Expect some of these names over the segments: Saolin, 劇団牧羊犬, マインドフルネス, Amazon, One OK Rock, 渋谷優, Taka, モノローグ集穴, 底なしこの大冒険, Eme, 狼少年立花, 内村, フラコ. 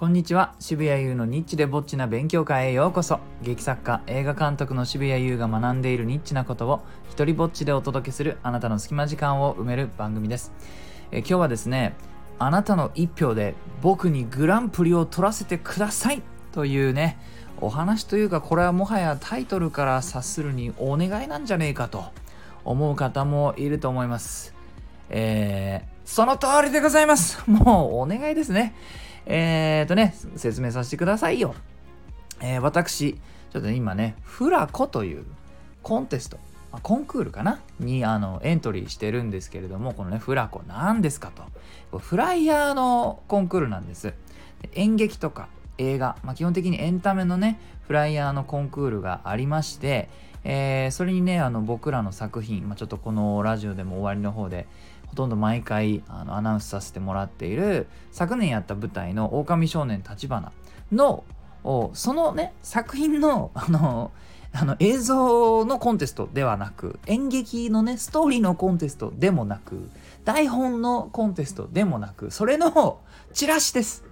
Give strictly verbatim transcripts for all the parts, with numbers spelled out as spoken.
こんにちは。渋谷優のニッチでぼっちな勉強会へようこそ。劇作家、映画監督の渋谷優が学んでいるニッチなことを一人ぼっちでお届けする、あなたの隙間時間を埋める番組です。え今日はですね、あなたの一票で僕にグランプリを取らせてくださいというね、お話というか、これはもはやタイトルから察するにお願いなんじゃねえかと思う方もいると思います。えー、その通りでございます。もうお願いですね。えーとね、説明させてくださいよ。えー、私、ちょっと今ね、フラコというコンテスト、コンクールかなにあのエントリーしてるんですけれども、このね、フラコ何ですかと。フライヤーのコンクールなんです。演劇とか映画、まあ、基本的にエンタメのね、フライヤーのコンクールがありまして、えー、それにね、あの僕らの作品、まあ、ちょっとこのラジオでも終わりの方で、ほとんど毎回あのアナウンスさせてもらっている昨年やった舞台の狼少年立花のそのね作品のあのあの映像のコンテストではなく、演劇のねストーリーのコンテストでもなく、台本のコンテストでもなく、それのチラシです。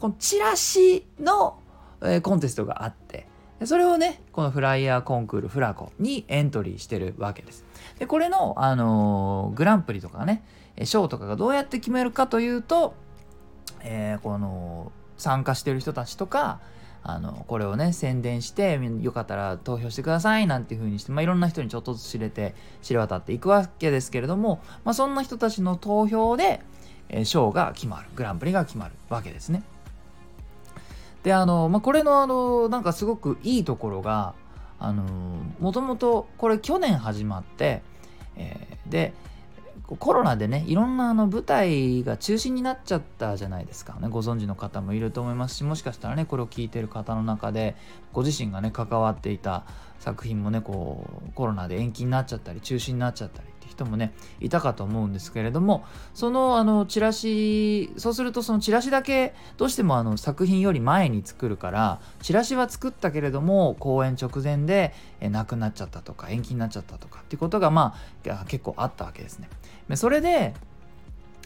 このチラシの、えー、コンテストがあって、それをねこのフライヤーコンクールフラコにエントリーしてるわけです。でこれの、あのー、グランプリとかね賞とかがどうやって決めるかというと、えー、この参加してる人たちとか、あのこれをね宣伝して、よかったら投票してくださいなんていう風にして、まあ、いろんな人にちょっとずつ知れて知れ渡っていくわけですけれども、まあ、そんな人たちの投票で賞が決まる、グランプリが決まるわけですね。であのまあ、これの、あのなんかすごくいいところが、あのもともとこれ去年始まって、えー、でコロナでねいろんなあの舞台が中止になっちゃったじゃないですかね。ご存知の方もいると思いますし、もしかしたらねこれを聞いてる方の中でご自身がね関わっていた作品もねこうコロナで延期になっちゃったり中止になっちゃったりって人もねいたかと思うんですけれども、そのあのチラシ、そうするとそのチラシだけどうしてもあの作品より前に作るから、チラシは作ったけれども公演直前でえなくなっちゃったとか延期になっちゃったとかっていうことがまあ結構あったわけですね。それで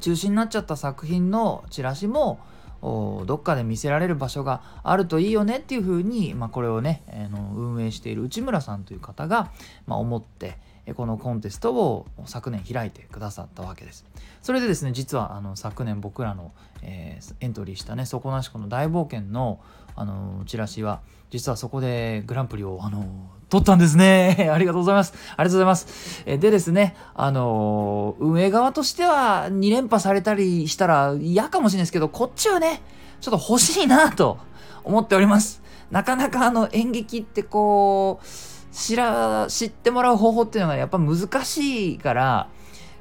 中止になっちゃった作品のチラシもどっかで見せられる場所があるといいよねっていうふうに、まあ、これをね、えー、の運営している内村さんという方が、まあ、思ってこのコンテストを昨年開いてくださったわけです。それでですね、実はあの昨年僕らの、えー、エントリーしたね底なしこの大冒険の、あのー、チラシは実はそこでグランプリを、あのー、取ったんですね。ありがとうございます。ありがとうございます。えー、でですね、あのー、運営側としてはに連覇されたりしたら嫌かもしれないですけど、こっちはねちょっと欲しいなと思っております。なかなかあの演劇ってこう知ら、知ってもらう方法っていうのがやっぱ難しいから、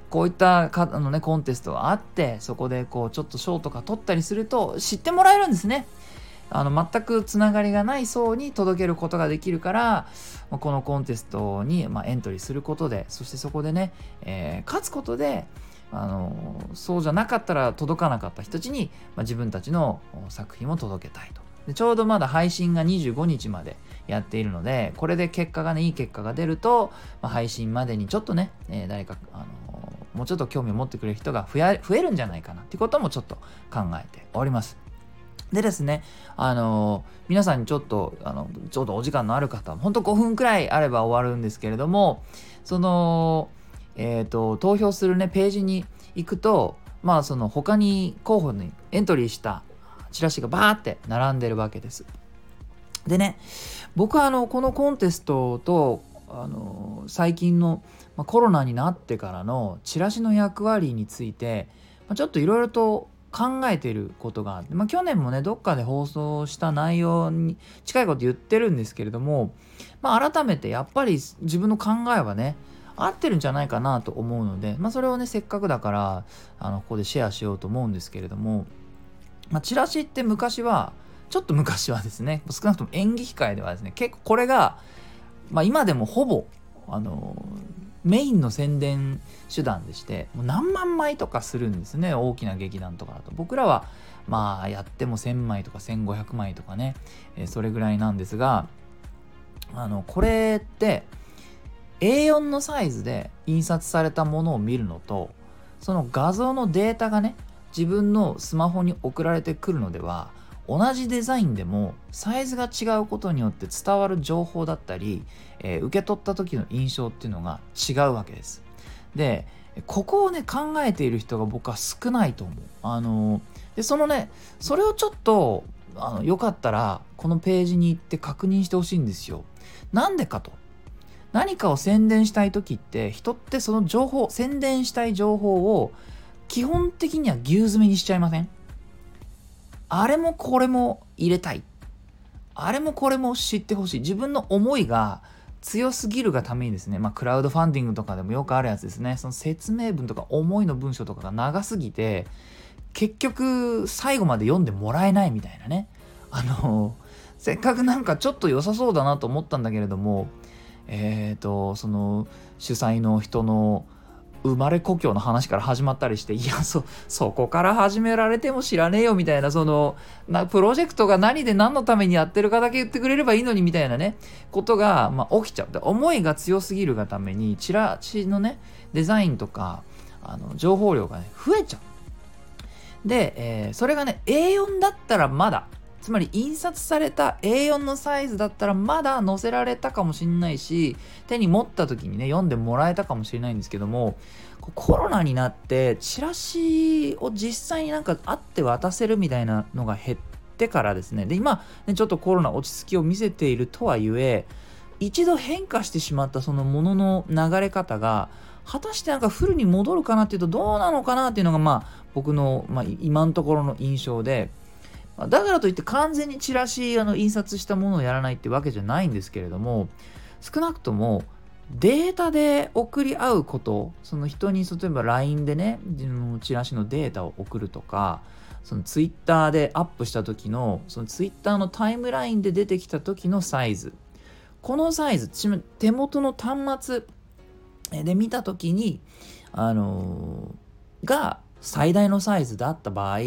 こういったかあの、ね、コンテストがあって、そこでこうちょっと賞とか取ったりすると知ってもらえるんですね。あの全くつながりがない層に届けることができるから、このコンテストに、まあ、エントリーすることで、そしてそこでね、えー、勝つことで、あのそうじゃなかったら届かなかった人たちに、まあ、自分たちの作品を届けたいと。でちょうどまだ配信がにじゅうごにちまでやっているので、これで結果がねいい結果が出ると、まあ、配信までにちょっとね、えー、誰か、あのー、もうちょっと興味を持ってくれる人が増え、増えるんじゃないかなっていうこともちょっと考えております。でですね、あのー、皆さんにちょっとあのちょうどお時間のある方、ほんとごふんくらいあれば終わるんですけれども、その、えーと、投票するねページに行くと、まあその他に候補にエントリーしたチラシがバーって並んでるわけです。でね、僕はあのこのコンテストとあの最近の、まあ、コロナになってからのチラシの役割について、まあ、ちょっといろいろと考えていることがあって、まあ、去年もねどっかで放送した内容に近いこと言ってるんですけれども、まあ、改めてやっぱり自分の考えはね合ってるんじゃないかなと思うので、まあ、それをねせっかくだからあのここでシェアしようと思うんですけれども、まあ、チラシって昔はちょっと昔はですね、少なくとも演劇界ではですね、結構これが、まあ、今でもほぼあのメインの宣伝手段でして、もう何万枚とかするんですね、大きな劇団とかだと。僕らはまあやってもせんまいとかせんごひゃくまいとかね、えー、それぐらいなんですが、あのこれって エーよん のサイズで印刷されたものを見るのと、その画像のデータがね自分のスマホに送られてくるのでは同じデザインでもサイズが違うことによって伝わる情報だったり、えー、受け取った時の印象っていうのが違うわけです。でここをね考えている人が僕は少ないと思う。あのでそのねそれをちょっとあのよかったらこのページに行って確認してほしいんですよ。なんでかと、何かを宣伝したい時って人ってその情報、宣伝したい情報を基本的には牛詰めにしちゃいません？あれもこれも入れたい、あれもこれも知ってほしい、自分の思いが強すぎるがためにですね、まあクラウドファンディングとかでもよくあるやつですね。その説明文とか思いの文章とかが長すぎて結局最後まで読んでもらえないみたいなね。あのせっかくなんかちょっと良さそうだなと思ったんだけれども、えーとその主催の人の生まれ故郷の話から始まったりして、いや そ, そこから始められても知らねえよみたいな、そのなプロジェクトが何で何のためにやってるかだけ言ってくれればいいのにみたいなねことが、まあ、起きちゃう。で思いが強すぎるがためにチラシのねデザインとかあの情報量がね増えちゃう。で、えー、それがね エーよん だったらまだ、つまり印刷された エーよん のサイズだったらまだ載せられたかもしれないし、手に持った時にね読んでもらえたかもしれないんですけども、コロナになってチラシを実際になんかあって渡せるみたいなのが減ってからですね、で今ねちょっとコロナ落ち着きを見せているとはいえ、一度変化してしまったそのものの流れ方が果たしてなんかフルに戻るかなっていうとどうなのかなっていうのが、まあ僕の、まあ、今のところの印象で、だからといって完全にチラシあの印刷したものをやらないってわけじゃないんですけれども、少なくともデータで送り合うこと、その人に例えば ライン でねチラシのデータを送るとか、その Twitter でアップした時のその Twitter のタイムラインで出てきた時のサイズ、このサイズ手元の端末で見た時にあのー、が最大のサイズだった場合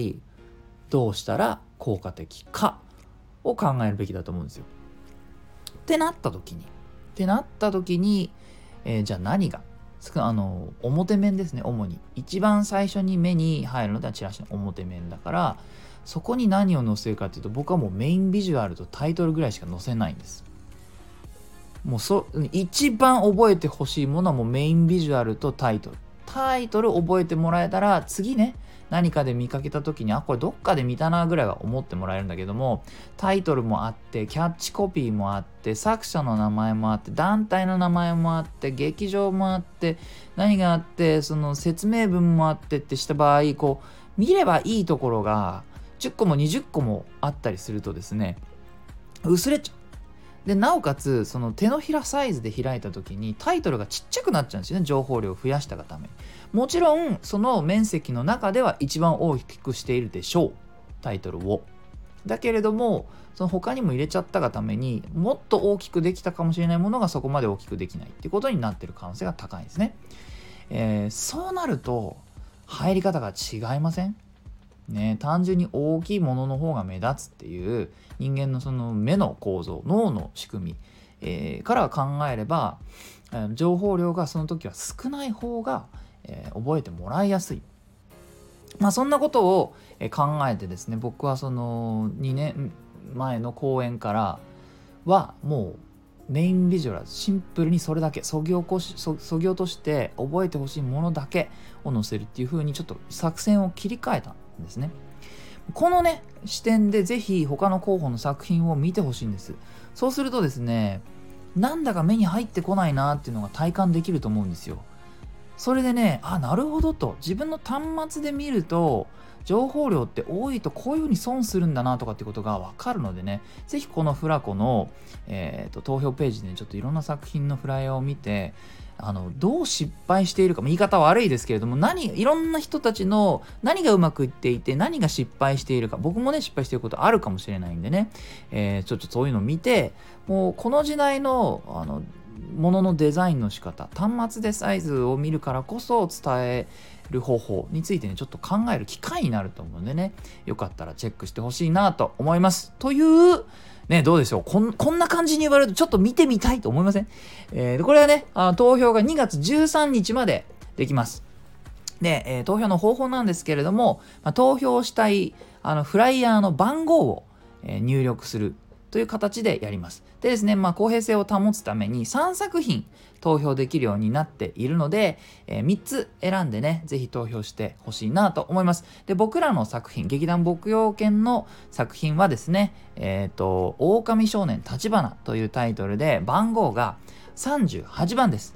どうしたら効果的かを考えるべきだと思うんですよ。ってなった時にってなった時に、えー、じゃあ何があの表面ですね、主に一番最初に目に入るのがチラシの表面だから、そこに何を載せるかっていうと、僕はもうメインビジュアルとタイトルぐらいしか載せないんです。もうそ一番覚えてほしいものはもうメインビジュアルとタイトル、タイトル覚えてもらえたら次ね何かで見かけた時に、あ、これどっかで見たなぐらいは思ってもらえるんだけども、タイトルもあってキャッチコピーもあって作者の名前もあって団体の名前もあって劇場もあって何があってその説明文もあってってした場合、こう見ればいいところがじゅっこもにじゅっこもあったりするとですね薄れちゃう。でなおかつその手のひらサイズで開いた時にタイトルがちっちゃくなっちゃうんですよね、情報量を増やしたがために。もちろんその面積の中では一番大きくしているでしょう、タイトルを。だけれどもその他にも入れちゃったがためにもっと大きくできたかもしれないものがそこまで大きくできないってことになってる可能性が高いんですね、えー、そうなると入り方が違いませんね、単純に大きいものの方が目立つっていう人間のその目の構造、脳の仕組み、えー、から考えれば、えー、情報量がその時は少ない方が、えー、覚えてもらいやすい。まあそんなことを考えてですね、僕はそのにねんまえの講演からはもうメインビジュアル、シンプルにそれだけ、そぎ落とし、そ、そぎ落として覚えてほしいものだけを載せるっていう風にちょっと作戦を切り替えたですね。このね視点でぜひ他の候補の作品を見てほしいんです。そうするとですね、なんだか目に入ってこないなっていうのが体感できると思うんですよ。それでね、あ、なるほどと、自分の端末で見ると情報量って多いとこういうふうに損するんだなとかってことが分かるのでね、ぜひこのフラコの、えー、と投票ページで、ね、ちょっといろんな作品のフライヤーを見て、あのどう失敗しているか、言い方は悪いですけれども、何いろんな人たちの何がうまくいっていて何が失敗しているか、僕もね失敗していることあるかもしれないんでね、えー、ちょっとそういうのを見て、もうこの時代のあのもののデザインの仕方、端末でサイズを見るからこそ伝える方法についてねちょっと考える機会になると思うんでね、よかったらチェックしてほしいなと思いますというね、どうでしょう、こん、こんな感じに言われるとちょっと見てみたいと思いません？えー、これはね、あ、投票がにがつじゅうさんにちまでできます。で、えー、投票の方法なんですけれども、まあ、投票したいあのフライヤーの番号を、えー、入力するという形でやります。でですね、まあ、公平性を保つためにさんさくひん投票できるようになっているので、えー、みっつ選んでね、ぜひ投票してほしいなと思います。で、僕らの作品、劇団牧羊犬の作品はですね、えっと、狼少年立花というタイトルで番号がさんじゅうはちばんです。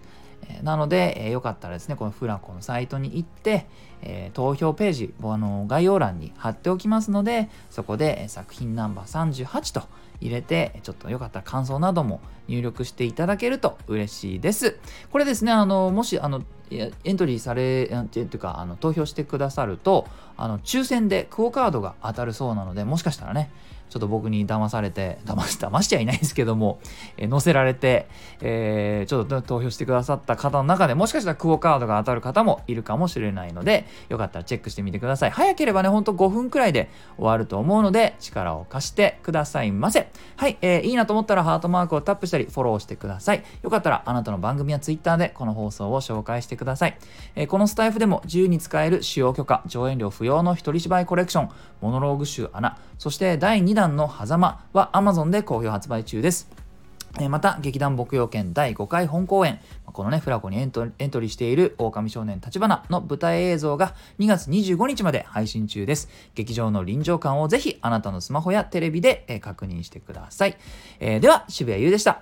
なので、えー、よかったらですね、このフラコのサイトに行って、えー、投票ページ、あのー、概要欄に貼っておきますので、そこで、えー、作品ナンバーさんじゅうはちと入れて、ちょっとよかったら感想なども入力していただけると嬉しいです。これですね、あのー、もしあのエントリーされっていうかあの投票してくださると、あの抽選でクオカードが当たるそうなので、もしかしたらね、ちょっと僕に騙されて、騙し、騙しちゃいないですけども、えー、載せられて、えー、ちょっと投票してくださった方の中でもしかしたらクオカードが当たる方もいるかもしれないので、よかったらチェックしてみてください。早ければね、ほんとごふんくらいで終わると思うので、力を貸してくださいませ。はい、えー、いいなと思ったらハートマークをタップしたり、フォローしてください。よかったらあなたの番組や Twitter でこの放送を紹介してください。えー、このスタイフでも自由に使える使用許可、上演料不要の一人芝居コレクション、モノローグ集穴、そしてだいにだんの狭間は Amazon で好評発売中です。また、劇団牧羊犬だいごかい本公演、このね、フラコにエントリーしている狼少年立花の舞台映像がにがつにじゅうごにちまで配信中です。劇場の臨場感をぜひあなたのスマホやテレビで確認してください。えー、では、渋谷優でした。